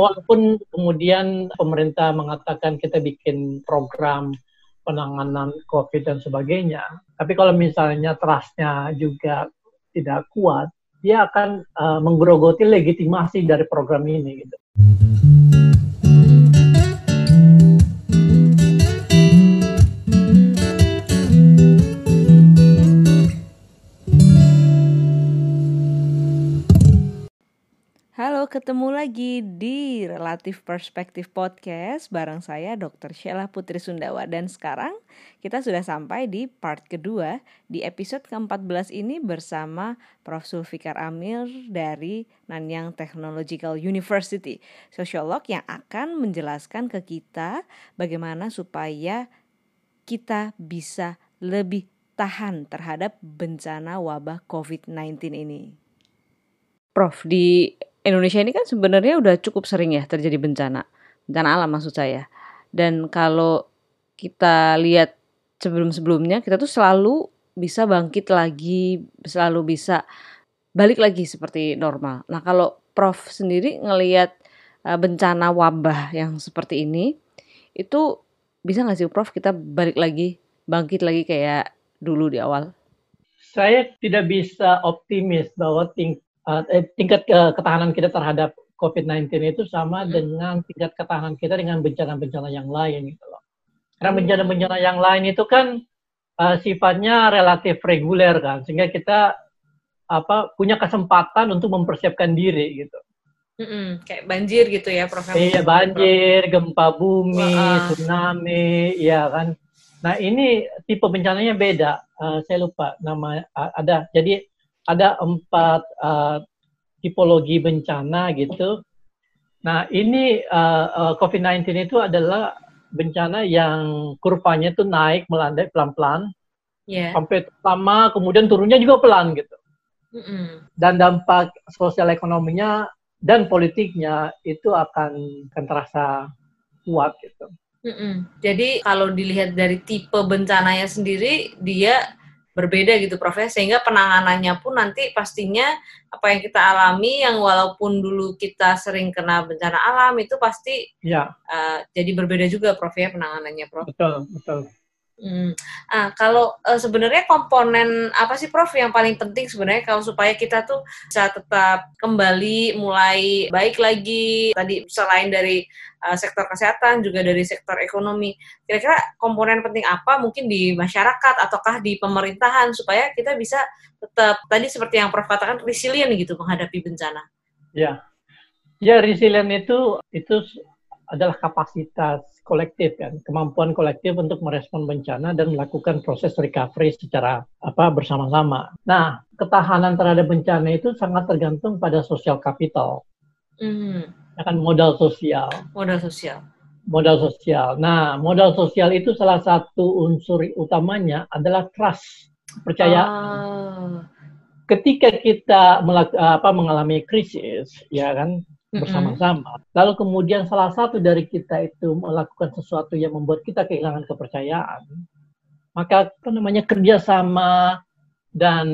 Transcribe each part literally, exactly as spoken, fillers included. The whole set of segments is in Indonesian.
Walaupun kemudian pemerintah mengatakan kita bikin program penanganan COVID dan sebagainya, tapi kalau misalnya trust-nya juga tidak kuat, dia akan uh, menggerogoti legitimasi dari program ini. Gitu. Halo, ketemu lagi di Relative Perspective Podcast bareng saya dokter Sheila Putri Sundawa. Dan sekarang kita sudah sampai di part kedua. Di episode keempat belas ini bersama Profesor Sulfikar Amir dari Nanyang Technological University, sosiolog yang akan menjelaskan ke kita bagaimana supaya kita bisa lebih tahan terhadap bencana wabah covid sembilan belas ini. Prof, di Indonesia ini kan sebenarnya udah cukup sering ya terjadi bencana, bencana alam maksud saya. Dan kalau kita lihat sebelum-sebelumnya, kita tuh selalu bisa bangkit lagi, selalu bisa balik lagi seperti normal. Nah, kalau Prof sendiri ngelihat bencana wabah yang seperti ini, itu bisa nggak sih Prof kita balik lagi, bangkit lagi kayak dulu di awal? Saya tidak bisa optimis bahwa tingkat Uh, tingkat uh, ketahanan kita terhadap covid sembilan belas itu sama dengan tingkat ketahanan kita dengan bencana-bencana yang lain gitu loh. Karena bencana-bencana yang lain itu kan uh, sifatnya relatif reguler kan, sehingga kita apa punya kesempatan untuk mempersiapkan diri gitu. Mm-mm, kayak banjir gitu ya, Prof. Iya, banjir, gempa bumi, wow. Tsunami, ya kan. Nah, ini tipe bencananya beda. Uh, saya lupa nama uh, ada. Jadi ada empat uh, tipologi bencana gitu. Nah, ini uh, uh, covid sembilan belas itu adalah bencana yang kurvanya itu naik, melandai pelan-pelan, yeah. Sampai lama, kemudian turunnya juga pelan gitu. Mm-hmm. Dan dampak sosial ekonominya dan politiknya itu akan, akan terasa kuat gitu. Mm-hmm. Jadi kalau dilihat dari tipe bencananya sendiri, dia berbeda gitu Prof, sehingga penanganannya pun nanti pastinya apa yang kita alami yang walaupun dulu kita sering kena bencana alam itu pasti ya. uh, jadi berbeda juga Prof ya penanganannya Prof. Betul, betul. Hmm. Nah, kalau uh, sebenarnya komponen apa sih Prof yang paling penting sebenarnya kalau supaya kita tuh bisa tetap kembali mulai baik lagi tadi selain dari uh, sektor kesehatan juga dari sektor ekonomi, kira-kira komponen penting apa mungkin di masyarakat ataukah di pemerintahan supaya kita bisa tetap tadi seperti yang Prof katakan resilient gitu menghadapi bencana. Ya, ya resilient itu itu adalah kapasitas kolektif kan, kemampuan kolektif untuk merespon bencana dan melakukan proses recovery secara apa bersama-sama. Nah, ketahanan terhadap bencana itu sangat tergantung pada social capital. Mm-hmm. Ya kan, modal sosial. Modal sosial. Modal sosial. Nah, modal sosial itu salah satu unsur utamanya adalah trust, kepercayaan. Oh. Ketika kita melak- apa mengalami krisis, ya kan? Bersama-sama. Mm-hmm. Lalu kemudian salah satu dari kita itu melakukan sesuatu yang membuat kita kehilangan kepercayaan, maka apa namanya kerjasama dan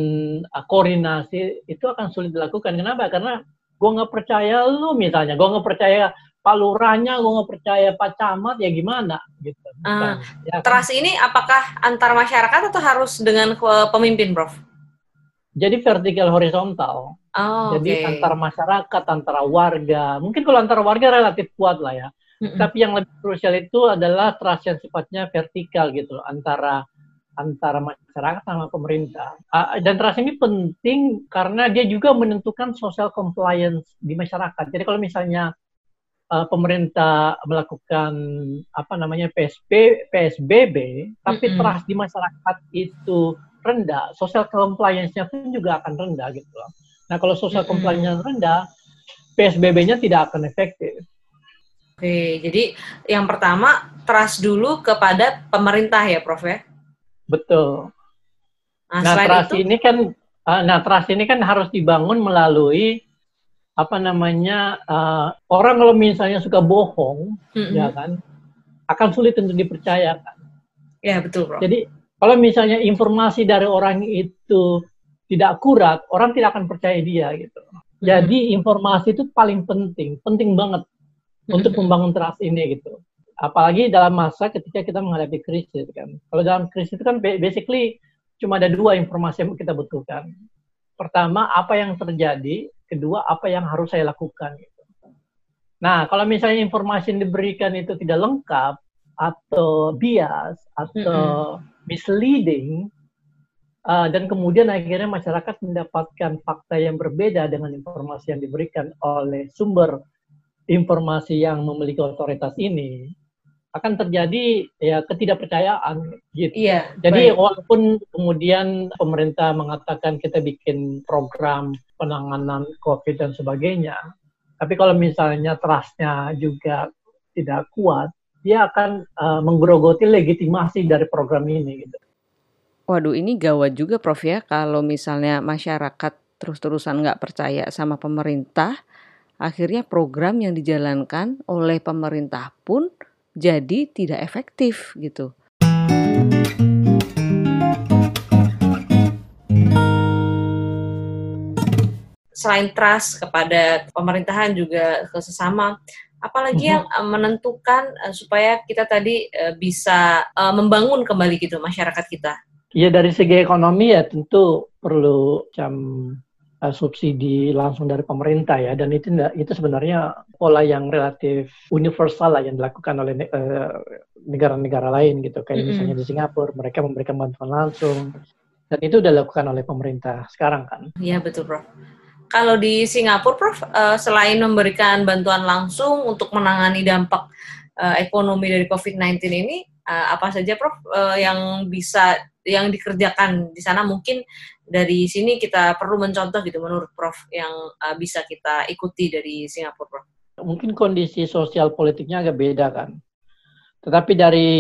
uh, koordinasi itu akan sulit dilakukan. Kenapa? Karena gue nggak percaya lu misalnya, gue nggak percaya Pak Lurahnya, gue nggak percaya Pak Camat, ya gimana? Gitu. Uh, ya, trust kan? Ini apakah antar masyarakat atau harus dengan pemimpin, Prof? Jadi vertikal horizontal. Oh, jadi okay. Antar masyarakat, antara warga. Mungkin kalau antar warga relatif kuat lah ya. Mm-hmm. Tapi yang lebih krusial itu adalah trust yang sifatnya vertikal gitu, antara antara masyarakat sama pemerintah. Uh, dan trust ini penting karena dia juga menentukan social compliance di masyarakat. Jadi kalau misalnya uh, pemerintah melakukan apa namanya P S B, P S B B, tapi mm-hmm. trust di masyarakat itu rendah, social compliance-nya pun juga akan rendah gitu loh. Nah, kalau social compliance-nya rendah, P S B B-nya tidak akan efektif. Oke, jadi yang pertama, trust dulu kepada pemerintah ya, Prof ya? Betul. Nah, nah trust itu, ini kan, nah trust ini kan harus dibangun melalui apa namanya uh, orang kalau misalnya suka bohong, mm-hmm. ya kan, akan sulit untuk dipercayakan. Ya betul, Prof. Jadi kalau misalnya informasi dari orang itu tidak akurat, orang tidak akan percaya dia gitu. Jadi informasi itu paling penting, penting banget. untuk membangun trust ini gitu. Apalagi dalam masa ketika kita menghadapi krisis kan. Kalau dalam krisis itu kan basically cuma ada dua informasi yang kita butuhkan. Pertama, apa yang terjadi. Kedua, apa yang harus saya lakukan. Gitu. Nah, kalau misalnya informasi yang diberikan itu tidak lengkap, atau bias, atau mm-hmm. misleading, uh, dan kemudian akhirnya masyarakat mendapatkan fakta yang berbeda dengan informasi yang diberikan oleh sumber informasi yang memiliki otoritas ini, akan terjadi ya ketidakpercayaan gitu. Iya, jadi baik. Walaupun kemudian pemerintah mengatakan kita bikin program penanganan COVID dan sebagainya, tapi kalau misalnya trust-nya juga tidak kuat, dia akan uh, menggerogoti legitimasi dari program ini gitu. Waduh, ini gawat juga Prof ya, kalau misalnya masyarakat terus-terusan nggak percaya sama pemerintah, akhirnya program yang dijalankan oleh pemerintah pun jadi tidak efektif gitu. Selain trust kepada pemerintahan juga ke sesama, apalagi yang menentukan supaya kita tadi bisa membangun kembali gitu masyarakat kita. Ya dari segi ekonomi ya tentu perlu macam subsidi langsung dari pemerintah ya, dan itu itu sebenarnya pola yang relatif universal lah yang dilakukan oleh uh, negara-negara lain gitu, kayak mm-hmm. misalnya di Singapura mereka memberikan bantuan langsung dan itu sudah dilakukan oleh pemerintah sekarang kan. Iya betul Prof. Kalau di Singapura Prof, uh, selain memberikan bantuan langsung untuk menangani dampak uh, ekonomi dari covid sembilan belas ini, uh, apa saja Prof uh, yang bisa yang dikerjakan di sana, mungkin dari sini kita perlu mencontoh gitu menurut Prof yang uh, bisa kita ikuti dari Singapura Prof. Mungkin kondisi sosial politiknya agak beda kan. Tetapi dari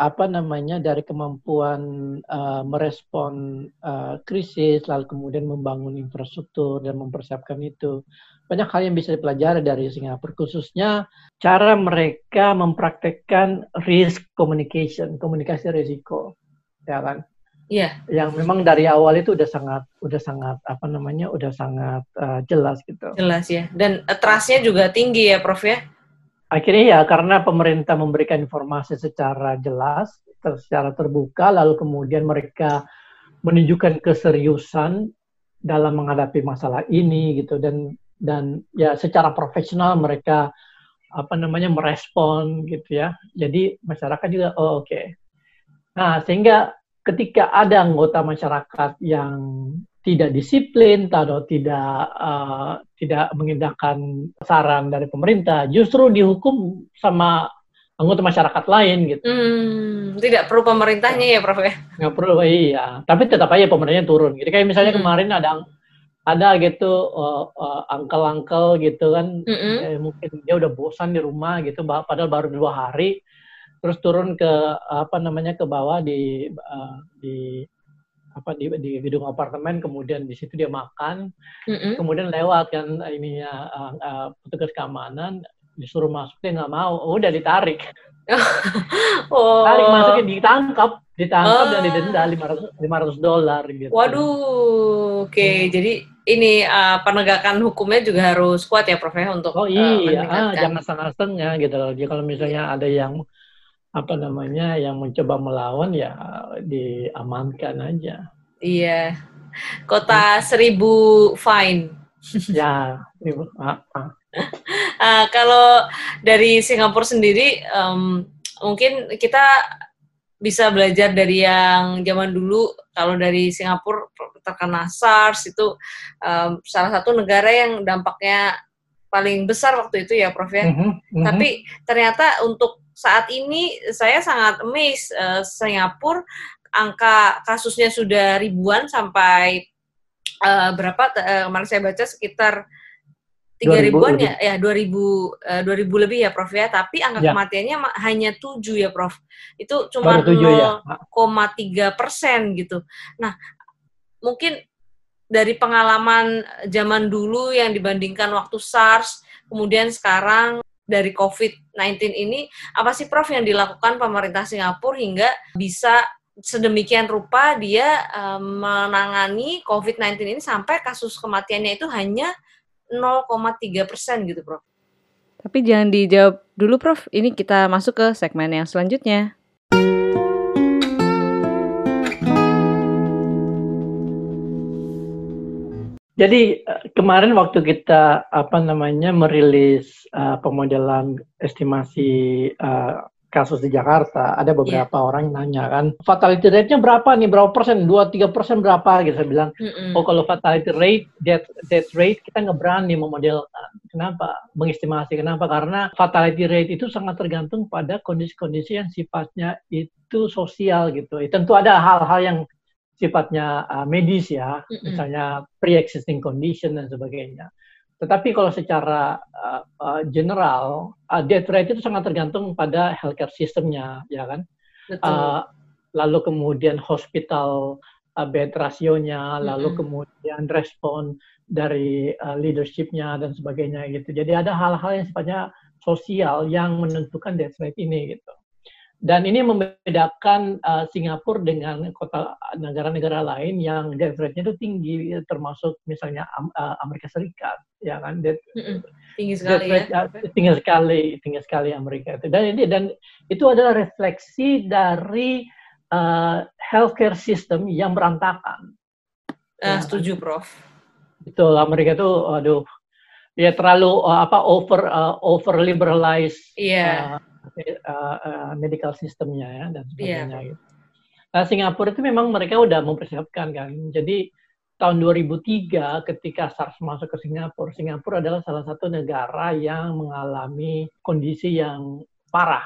apa namanya dari kemampuan uh, merespon uh, krisis lalu kemudian membangun infrastruktur dan mempersiapkan itu. Banyak hal yang bisa dipelajari dari Singapura, khususnya cara mereka mempraktekkan risk communication, komunikasi risiko. Ya kan? Iya. Yeah. Yang memang dari awal itu udah sangat, udah sangat apa namanya, udah sangat uh, jelas gitu. Jelas ya. Dan uh, trust-nya juga tinggi ya, Prof ya. Akhirnya ya, karena pemerintah memberikan informasi secara jelas, ter- secara terbuka, lalu kemudian mereka menunjukkan keseriusan dalam menghadapi masalah ini gitu, dan dan ya secara profesional mereka apa namanya merespon gitu ya. Jadi masyarakat juga oh, oke. Okay. Nah, sehingga ketika ada anggota masyarakat yang tidak disiplin atau tidak uh, tidak mengindahkan saran dari pemerintah, justru dihukum sama anggota masyarakat lain gitu. Hmm, tidak perlu pemerintahnya ya, Prof ya. Nggak perlu, iya. Tapi tetap aja pemerintahnya turun. Jadi kayak misalnya hmm. kemarin ada ada gitu uh, uh, uncle-uncle gitu kan, hmm. ya, mungkin dia udah bosan di rumah gitu, padahal baru dua hari. Terus turun ke apa namanya ke bawah di uh, di apa di, di gedung apartemen, kemudian di situ dia makan, mm-hmm. kemudian lewat kan ininya uh, uh, petugas keamanan disuruh masuk, dia nggak mau, oh, udah ditarik, oh. tarik masuknya ditangkap, ditangkap oh. dan didenda lima ratus dolar gitu. Waduh, oke, okay. hmm. jadi ini uh, penegakan hukumnya juga harus kuat ya Prof ya untuk oh iya, uh, ah, jangan setengah-setengah gitu loh. Jadi kalau misalnya ada yang apa namanya yang mencoba melawan ya diamankan aja. Iya, kota seribu fine. Ya, seribu. Ah, ah. Uh, kalau dari Singapura sendiri, um, mungkin kita bisa belajar dari yang zaman dulu. Kalau dari Singapura terkena SARS itu um, salah satu negara yang dampaknya paling besar waktu itu ya, Prof ya. Uh-huh, uh-huh. Tapi ternyata untuk saat ini saya sangat amazed, uh, Singapura angka kasusnya sudah ribuan sampai uh, berapa uh, kemarin saya baca sekitar tiga ribuan ya, ya dua ribu lebih ya Prof ya, tapi angka ya. Kematiannya hanya tujuh ya Prof. Itu cuma nol koma tiga persen gitu. Nah, mungkin dari pengalaman zaman dulu yang dibandingkan waktu SARS kemudian sekarang dari covid sembilan belas ini, apa sih Prof yang dilakukan pemerintah Singapura hingga bisa sedemikian rupa dia um, menangani covid sembilan belas ini sampai kasus kematiannya itu hanya nol koma tiga persen gitu Prof? Tapi jangan dijawab dulu, Prof. Ini kita masuk ke segmen yang selanjutnya. Jadi kemarin waktu kita apa namanya merilis uh, pemodelan estimasi uh, kasus di Jakarta, ada beberapa yeah. orang yang nanya kan, fatality rate-nya berapa nih, berapa persen, dua sampai tiga persen berapa gitu. Saya bilang, mm-hmm. oh kalau fatality rate, death, death rate kita nggak berani memodelkan. Kenapa? Mengestimasi. Kenapa? Karena fatality rate itu sangat tergantung pada kondisi-kondisi yang sifatnya itu sosial gitu. Tentu ada hal-hal yang sifatnya uh, medis ya, mm-hmm. misalnya pre-existing condition dan sebagainya. Tetapi kalau secara uh, uh, general, uh, death rate itu sangat tergantung pada healthcare systemnya, ya kan? Betul. Uh, lalu kemudian hospital uh, bed rasionya, mm-hmm. lalu kemudian respon dari uh, leadershipnya dan sebagainya gitu. Jadi ada hal-hal yang sifatnya sosial yang menentukan death rate ini gitu. Dan ini membedakan uh, Singapura dengan kota negara-negara lain yang death rate-nya itu tinggi, termasuk misalnya um, uh, Amerika Serikat, ya kan? Death, mm-hmm. tinggi sekali death rate, ya. Uh, tinggi sekali, tinggi sekali Amerika itu. Dan ini dan itu adalah refleksi dari uh, healthcare system yang berantakan. Uh, ya. Setuju, Prof. Betul, Amerika itu, aduh, ya terlalu uh, apa over uh, over liberalize. Iya. Yeah. Uh, Uh, uh, medical sistemnya ya dan sebagainya yeah. gitu. Nah, Singapura itu memang mereka udah mempersiapkan kan. Jadi tahun dua ribu tiga ketika SARS masuk ke Singapura, Singapura adalah salah satu negara yang mengalami kondisi yang parah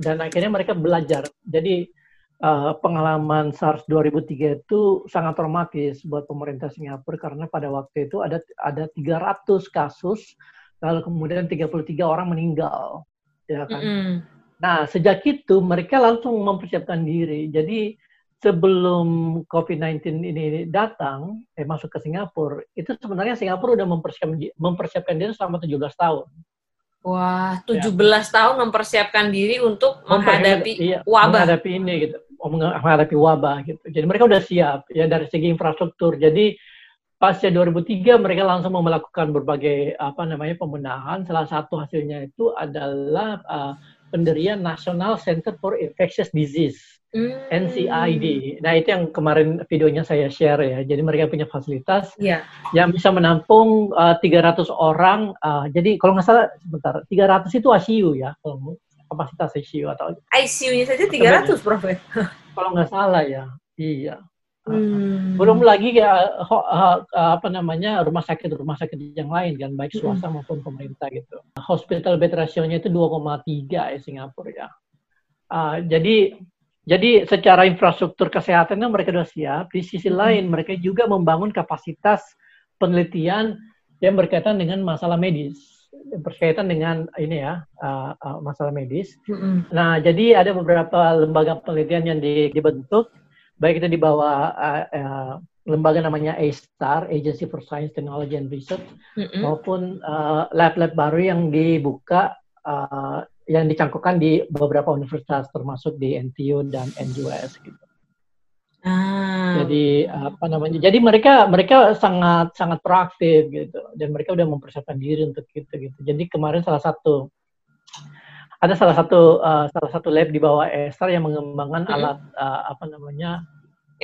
dan akhirnya mereka belajar. Jadi uh, pengalaman SARS dua ribu tiga itu sangat traumatis buat pemerintah Singapura karena pada waktu itu ada ada tiga ratus kasus lalu kemudian tiga puluh tiga orang meninggal. Ya kan? Mm-hmm. Nah, sejak itu mereka langsung mempersiapkan diri. Jadi sebelum covid sembilan belas ini datang, eh, masuk ke Singapura, itu sebenarnya Singapura udah mempersiapkan, mempersiapkan diri selama tujuh belas tahun. Wah, tujuh belas ya. Tahun mempersiapkan diri untuk menghadapi iya, wabah. Menghadapi ini gitu, menghadapi wabah gitu. Jadi mereka udah siap ya dari segi infrastruktur. Jadi pasca dua ribu tiga mereka langsung melakukan berbagai apa namanya pembenahan. Salah satu hasilnya itu adalah uh, pendirian National Center for Infectious Disease mm. N C I D. Nah itu yang kemarin videonya saya share ya. Jadi mereka punya fasilitas yeah. yang bisa menampung uh, tiga ratus orang. Uh, jadi kalau nggak salah sebentar tiga ratus itu I C U ya kalau kapasitas I C U atau I C U-nya saja tiga ratus Prof. Kalau nggak salah ya. Iya. Hmm. Belum lagi ya, apa namanya rumah sakit rumah sakit yang lain kan baik swasta hmm. maupun pemerintah gitu. Hospital bed rasionya itu dua koma tiga ya Singapura ya. Uh, jadi jadi secara infrastruktur kesehatannya mereka sudah siap. Di sisi hmm. lain mereka juga membangun kapasitas penelitian yang berkaitan dengan masalah medis, berkaitan dengan ini ya uh, uh, masalah medis. Hmm. Nah jadi ada beberapa lembaga penelitian yang di, dibentuk. Baik itu di bawah uh, uh, lembaga namanya A*STAR, Agency for Science, Technology, and Research, mm-hmm. maupun uh, lab-lab baru yang dibuka, uh, yang dicangkokkan di beberapa universitas, termasuk di N T U dan N U S. Gitu. Ah. Jadi apa namanya? Jadi mereka mereka sangat sangat proaktif gitu, dan mereka udah mempersiapkan diri untuk gitu gitu. Jadi kemarin salah satu Ada salah satu uh, salah satu lab di bawah A*STAR yang mengembangkan hmm. alat uh, apa namanya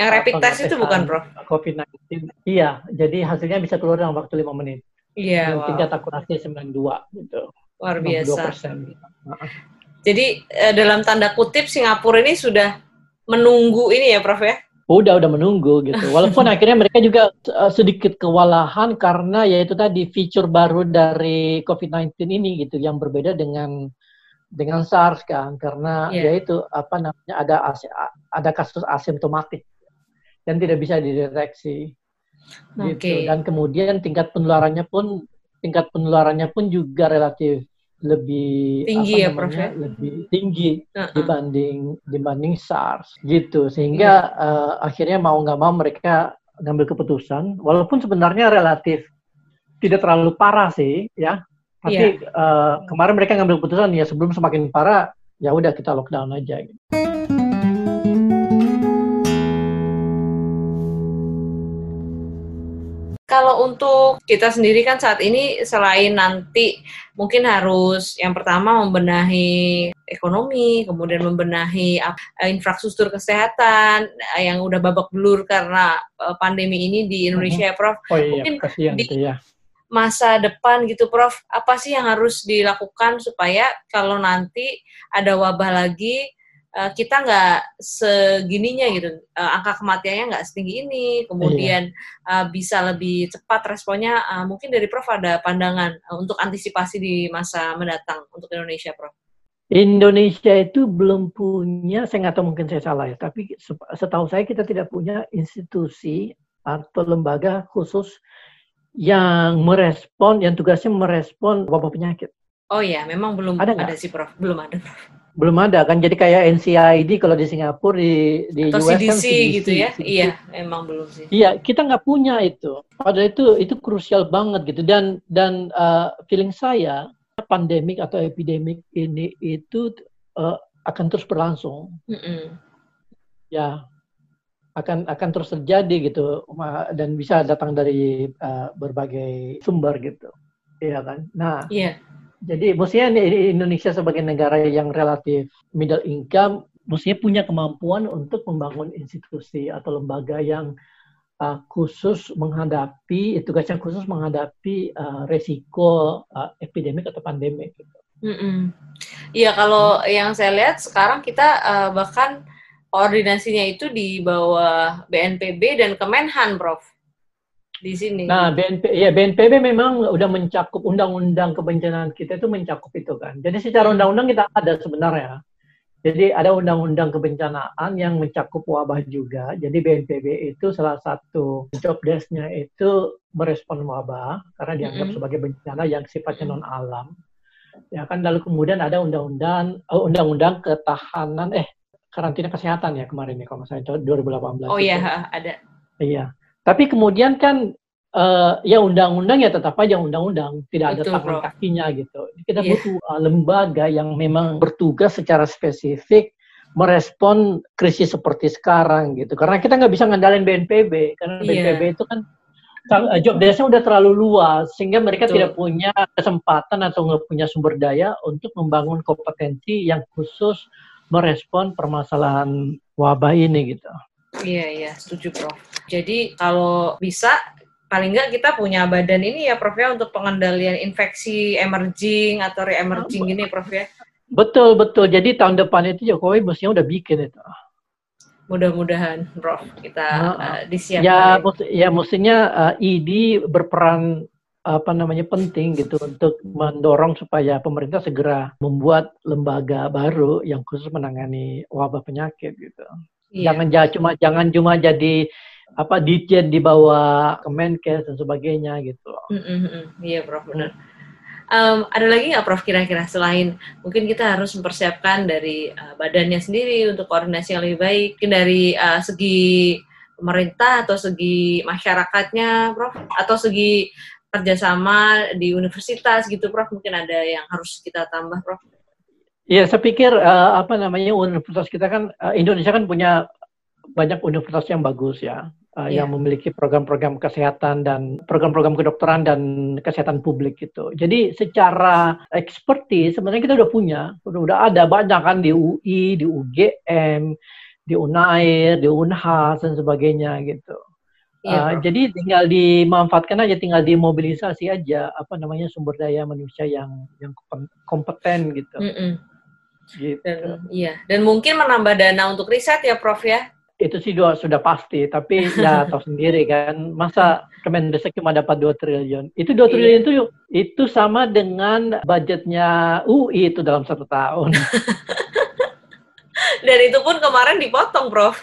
yang rapid test itu bukan Prof covid sembilan belas. Iya, jadi hasilnya bisa keluar dalam waktu lima menit. Iya. Yeah, wow. Tingkat akurasi sembilan puluh dua gitu. Luar biasa. sembilan puluh dua persen. Jadi dalam tanda kutip Singapura ini sudah menunggu ini ya Prof ya. Udah udah menunggu gitu. Walaupun akhirnya mereka juga uh, sedikit kewalahan karena ya itu tadi fitur baru dari covid sembilan belas ini gitu yang berbeda dengan dengan SARS kan karena yeah. yaitu apa namanya ada as- ada kasus asimptomatik yang tidak bisa dideteksi okay. gitu dan kemudian tingkat penularannya pun tingkat penularannya pun juga relatif lebih tinggi apa namanya, ya Prof lebih tinggi uh-uh. dibanding dibanding SARS gitu sehingga yeah. uh, akhirnya mau nggak mau mereka ngambil keputusan walaupun sebenarnya relatif tidak terlalu parah sih ya. Tapi yeah. uh, kemarin mereka ngambil keputusan ya sebelum semakin parah ya udah kita lockdown aja. Gitu. Kalau untuk kita sendiri kan saat ini selain nanti mungkin harus yang pertama membenahi ekonomi, kemudian membenahi infrastruktur kesehatan yang udah babak belur karena pandemi ini di Indonesia, mm-hmm. Prof. Oh, iya, mungkin kasihan, di itu, ya. Masa depan gitu, Prof, apa sih yang harus dilakukan supaya kalau nanti ada wabah lagi, kita nggak segininya gitu, angka kematiannya nggak setinggi ini, kemudian iya. bisa lebih cepat responnya. Mungkin dari Prof ada pandangan untuk antisipasi di masa mendatang untuk Indonesia, Prof? Indonesia itu belum punya, saya nggak tahu mungkin saya salah ya, tapi setahu saya kita tidak punya institusi atau lembaga khusus yang merespon, yang tugasnya merespon wabah penyakit. Oh iya, memang belum ada, ada sih, Prof. Belum ada, Prof. Belum ada kan, jadi kayak N C I D kalau di Singapura, di di atau U S C D C, kan C D C gitu ya, C D C. Iya emang belum sih. Iya, kita nggak punya itu. Padahal itu itu krusial banget gitu, dan dan uh, feeling saya pandemik atau epidemik ini itu uh, akan terus berlangsung. Mm-mm. Ya akan akan terus terjadi gitu, dan bisa datang dari uh, berbagai sumber gitu, iya kan. Nah. Yeah. Jadi mestinya Indonesia sebagai negara yang relatif middle income, mestinya punya kemampuan untuk membangun institusi atau lembaga yang uh, khusus menghadapi, tugasnya khusus menghadapi uh, resiko uh, epidemik atau pandemik. Iya, kalau yang saya lihat sekarang kita uh, bahkan koordinasinya itu di bawah B N P B dan Kemenhan, Prof. Di sini. Nah, B N P B, ya B N P B memang udah mencakup, undang-undang kebencanaan kita itu mencakup itu kan. Jadi secara undang-undang kita ada sebenarnya. Jadi ada undang-undang kebencanaan yang mencakup wabah juga. Jadi B N P B itu salah satu job desk-nya itu merespon wabah karena dianggap mm-hmm. sebagai bencana yang sifatnya non alam. Ya kan, lalu kemudian ada undang-undang oh, undang-undang ketahanan eh karantina kesehatan ya kemarin ya kalau saya dua ribu delapan belas. Oh iya, gitu. Ada. Iya. Tapi kemudian kan uh, ya undang-undang ya tetap aja undang-undang, tidak ada tangan kakinya gitu. Kita yeah. butuh uh, lembaga yang memang bertugas secara spesifik merespon krisis seperti sekarang gitu. Karena kita nggak bisa ngandalin B N P B, karena yeah. B N P B itu kan job desk-nya udah terlalu luas sehingga mereka Betul. tidak punya kesempatan atau nggak punya sumber daya untuk membangun kompetensi yang khusus merespon permasalahan wabah ini gitu. Iya, iya, setuju, Prof. Jadi kalau bisa, paling nggak kita punya badan ini ya, Prof, ya, untuk pengendalian infeksi emerging atau re-emerging oh, ini, Prof, ya? Betul, betul. Jadi tahun depan itu Jokowi mestinya udah bikin itu. Mudah-mudahan, Prof, kita nah, uh, disiapkan. Ya, ya mestinya uh, I D I berperan apa namanya penting gitu untuk mendorong supaya pemerintah segera membuat lembaga baru yang khusus menangani wabah penyakit gitu. Iya. Jangan j- cuma jangan cuma jadi apa ditjen di bawah Kemenkes dan sebagainya gitu. Mm-mm, iya, Prof, benar. Um, ada lagi nggak, Prof, kira-kira selain mungkin kita harus mempersiapkan dari uh, badannya sendiri untuk koordinasi yang lebih baik, mungkin dari uh, segi pemerintah atau segi masyarakatnya, Prof, atau segi kerjasama di universitas gitu, Prof, mungkin ada yang harus kita tambah, Prof? Ya, saya pikir uh, apa namanya universitas kita kan uh, Indonesia kan punya banyak universitas yang bagus ya, uh, yeah. yang memiliki program-program kesehatan dan program-program kedokteran dan kesehatan publik gitu. Jadi secara expertise sebenarnya kita udah punya, udah, udah ada banyak kan di U I, di U G M, di Unair, di U N H A S dan sebagainya gitu. Uh, yeah. Jadi tinggal dimanfaatkan aja, tinggal dimobilisasi aja apa namanya sumber daya manusia yang yang kompeten gitu. Mm-mm. Gitu. Dan, iya, dan mungkin menambah dana untuk riset ya, Prof, ya? Itu sih dua, sudah pasti, tapi ya tahu sendiri kan, masa Kemenristek cuma dapat dua triliun. Itu dua iya. triliun itu itu sama dengan budgetnya U I itu dalam satu tahun. Dan itu pun kemarin dipotong, Prof.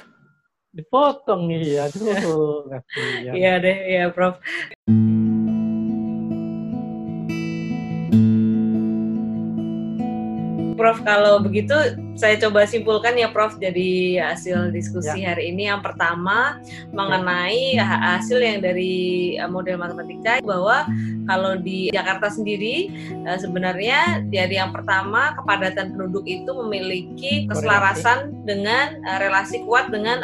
Dipotong, iya. Aduh, iya. Iya deh, iya, Prof. Prof, kalau begitu saya coba simpulkan ya Prof dari hasil diskusi ya. Hari ini. Yang pertama mengenai hasil yang dari model matematika, bahwa kalau di Jakarta sendiri sebenarnya dari yang pertama kepadatan penduduk itu memiliki keselarasan dengan relasi kuat dengan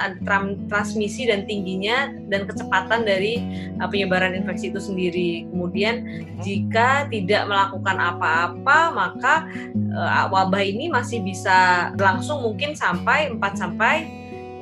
transmisi dan tingginya dan kecepatan dari penyebaran infeksi itu sendiri. Kemudian jika tidak melakukan apa-apa maka wabah ini masih bisa langsung mungkin sampai empat sampai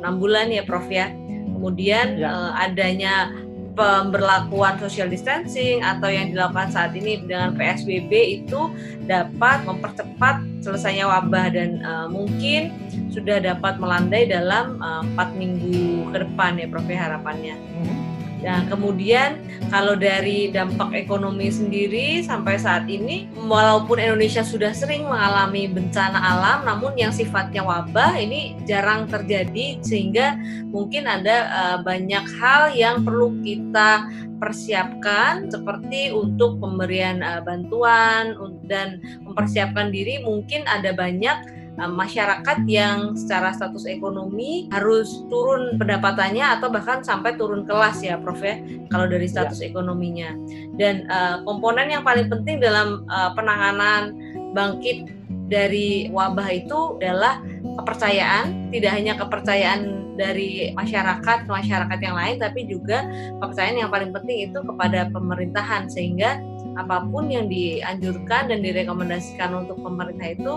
enam bulan ya Prof ya. Kemudian ya. Eh, adanya pemberlakuan social distancing atau yang dilakukan saat ini dengan P S B B itu dapat mempercepat selesainya wabah dan eh, mungkin sudah dapat melandai dalam eh, empat minggu ke depan ya Prof ya harapannya. Hmm. Nah, kemudian kalau dari dampak ekonomi sendiri sampai saat ini, walaupun Indonesia sudah sering mengalami bencana alam, namun yang sifatnya wabah ini jarang terjadi, sehingga mungkin ada uh, banyak hal yang perlu kita persiapkan, seperti untuk pemberian uh, bantuan dan mempersiapkan diri. Mungkin ada banyak masyarakat yang secara status ekonomi harus turun pendapatannya atau bahkan sampai turun kelas ya Prof ya, kalau dari status ya. Ekonominya. Dan uh, komponen yang paling penting dalam uh, penanganan bangkit dari wabah itu adalah kepercayaan, tidak hanya kepercayaan dari masyarakat masyarakat yang lain, tapi juga kepercayaan yang paling penting itu kepada pemerintahan, sehingga apapun yang dianjurkan dan direkomendasikan untuk pemerintah itu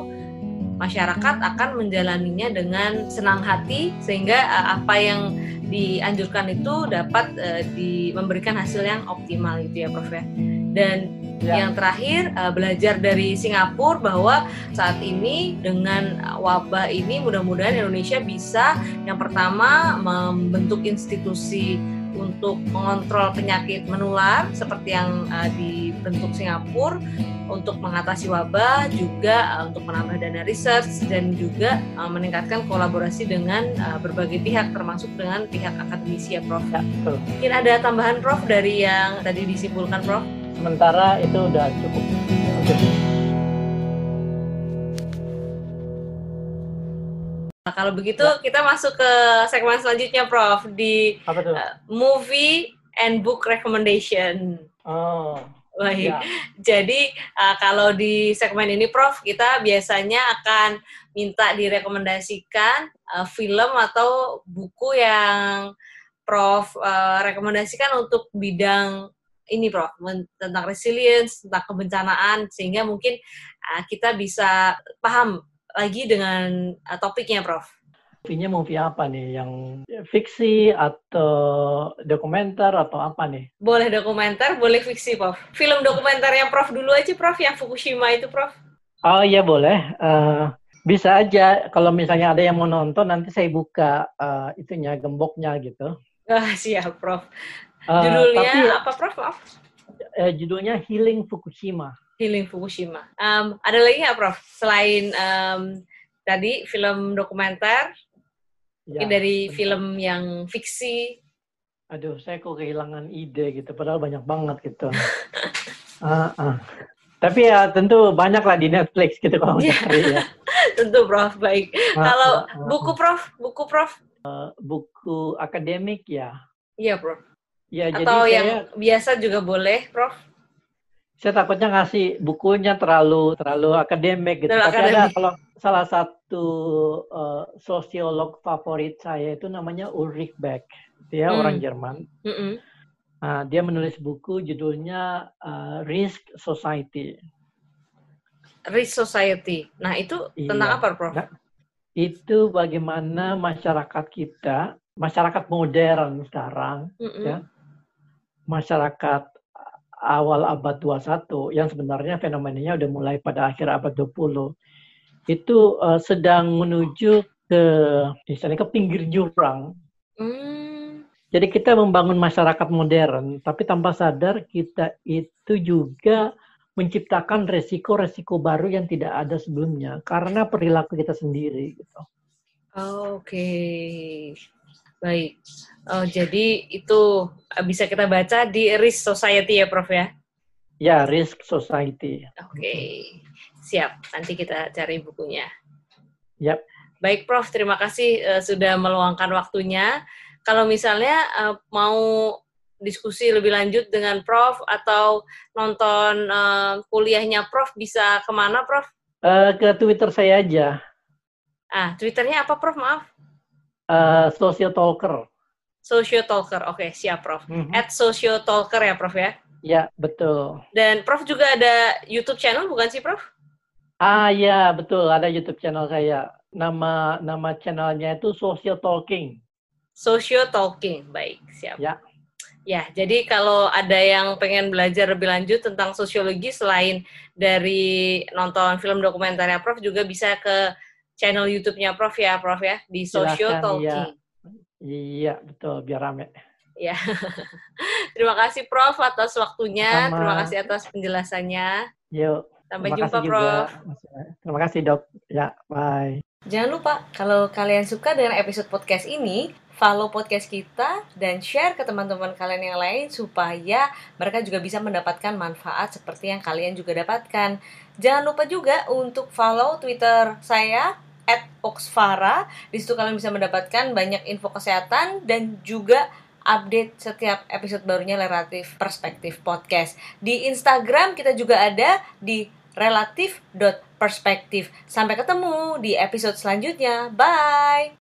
masyarakat akan menjalaninya dengan senang hati, sehingga apa yang dianjurkan itu dapat uh, di, memberikan hasil yang optimal gitu ya Prof ya. Dan ya. Yang terakhir uh, belajar dari Singapura, bahwa saat ini dengan wabah ini mudah-mudahan Indonesia bisa yang pertama membentuk institusi untuk mengontrol penyakit menular seperti yang uh, dibentuk Singapura untuk mengatasi wabah, juga uh, untuk menambah dana research dan juga uh, meningkatkan kolaborasi dengan uh, berbagai pihak termasuk dengan pihak akademisi ya Prof. Ya, betul. Mungkin ada tambahan Prof dari yang tadi disimpulkan Prof? Sementara itu sudah cukup. Oke. Nah, kalau begitu ya. Kita masuk ke segmen selanjutnya Prof di uh, movie and book recommendation. Oh. Baik. Ya. Jadi uh, kalau di segmen ini Prof kita biasanya akan minta direkomendasikan uh, film atau buku yang Prof uh, rekomendasikan untuk bidang ini Prof, tentang resilience, tentang kebencanaan, sehingga mungkin uh, kita bisa paham lagi dengan uh, topiknya Prof. Movie-nya movie apa nih? Yang fiksi atau dokumenter atau apa nih? Boleh dokumenter, boleh fiksi Prof. Film dokumenternya Prof dulu aja Prof, yang Fukushima itu Prof. Oh iya boleh, uh, bisa aja. Kalau misalnya ada yang mau nonton nanti saya buka uh, itunya, gemboknya gitu. Ah, siap Prof. Uh, judulnya tapi, apa Prof? Maaf. Uh, judulnya Healing Fukushima. Healing Fukushima. Um, ada lagi nggak Prof? Selain um, tadi film dokumenter, ya, dari betul. Film yang fiksi. Aduh, saya kok kehilangan ide gitu. Padahal banyak banget gitu. uh, uh. Tapi ya tentu banyak lah di Netflix gitu kalau yeah. Cari ya. Tentu Prof, baik. Uh, kalau uh, uh, buku Prof, buku Prof. Uh, buku akademik ya. Iya Prof. Ya, atau jadi yang saya, biasa juga boleh Prof. Saya takutnya ngasih bukunya terlalu terlalu akademik gitu. Terlalu Tapi akademik. Ada kalau salah satu uh, sosiolog favorit saya itu namanya Ulrich Beck. Dia hmm. orang Jerman. Hmm-hmm. Nah, dia menulis buku judulnya uh, Risk Society. Risk Society. Nah itu iya. Tentang apa Prof? Nah, itu bagaimana masyarakat kita, masyarakat modern sekarang, mm-hmm. ya, masyarakat awal abad dua puluh satu yang sebenarnya fenomenanya udah mulai pada akhir abad dua puluh itu uh, sedang menuju ke misalnya ke pinggir jurang. Mm. Jadi kita membangun masyarakat modern tapi tanpa sadar kita itu juga menciptakan resiko-resiko baru yang tidak ada sebelumnya karena perilaku kita sendiri gitu. Oh, oke. Okay. Baik. Oh, jadi itu bisa kita baca di Risk Society ya, Prof ya? Ya, Risk Society. Oke. Okay. Siap. Nanti kita cari bukunya. Yep. Baik Prof, terima kasih uh, sudah meluangkan waktunya. Kalau misalnya uh, mau diskusi lebih lanjut dengan Prof atau nonton uh, kuliahnya Prof, bisa kemana Prof? Uh, ke Twitter saya aja. Ah, Twitternya apa Prof? Maaf. Uh, Sosio Talker. Sosio Talker, oke okay, siap Prof. Mm-hmm. At Sosio Talker ya Prof ya? Ya, betul. Dan Prof juga ada YouTube channel bukan sih Prof? Ah ya, betul, ada YouTube channel saya. Nama nama channelnya itu Sosio Talking. Sosio Talking, baik, siap. Ya. Ya, jadi kalau ada yang pengen belajar lebih lanjut tentang sosiologi selain dari nonton film dokumenternya Prof juga bisa ke channel YouTube-nya Prof ya, Prof ya, di Sosio Talking. Iya, betul, biar rame. Ya. Terima kasih Prof atas waktunya, sama. Terima kasih atas penjelasannya. Yuk. Sampai terima jumpa Prof. Juga. Terima kasih Dok. Ya, bye. Jangan lupa kalau kalian suka dengan episode podcast ini, follow podcast kita dan share ke teman-teman kalian yang lain supaya mereka juga bisa mendapatkan manfaat seperti yang kalian juga dapatkan. Jangan lupa juga untuk follow Twitter saya at oxfara. Di situ kalian bisa mendapatkan banyak info kesehatan dan juga update setiap episode barunya Relative Perspective Podcast. Di Instagram kita juga ada di relative dot perspective. Sampai ketemu di episode selanjutnya. Bye.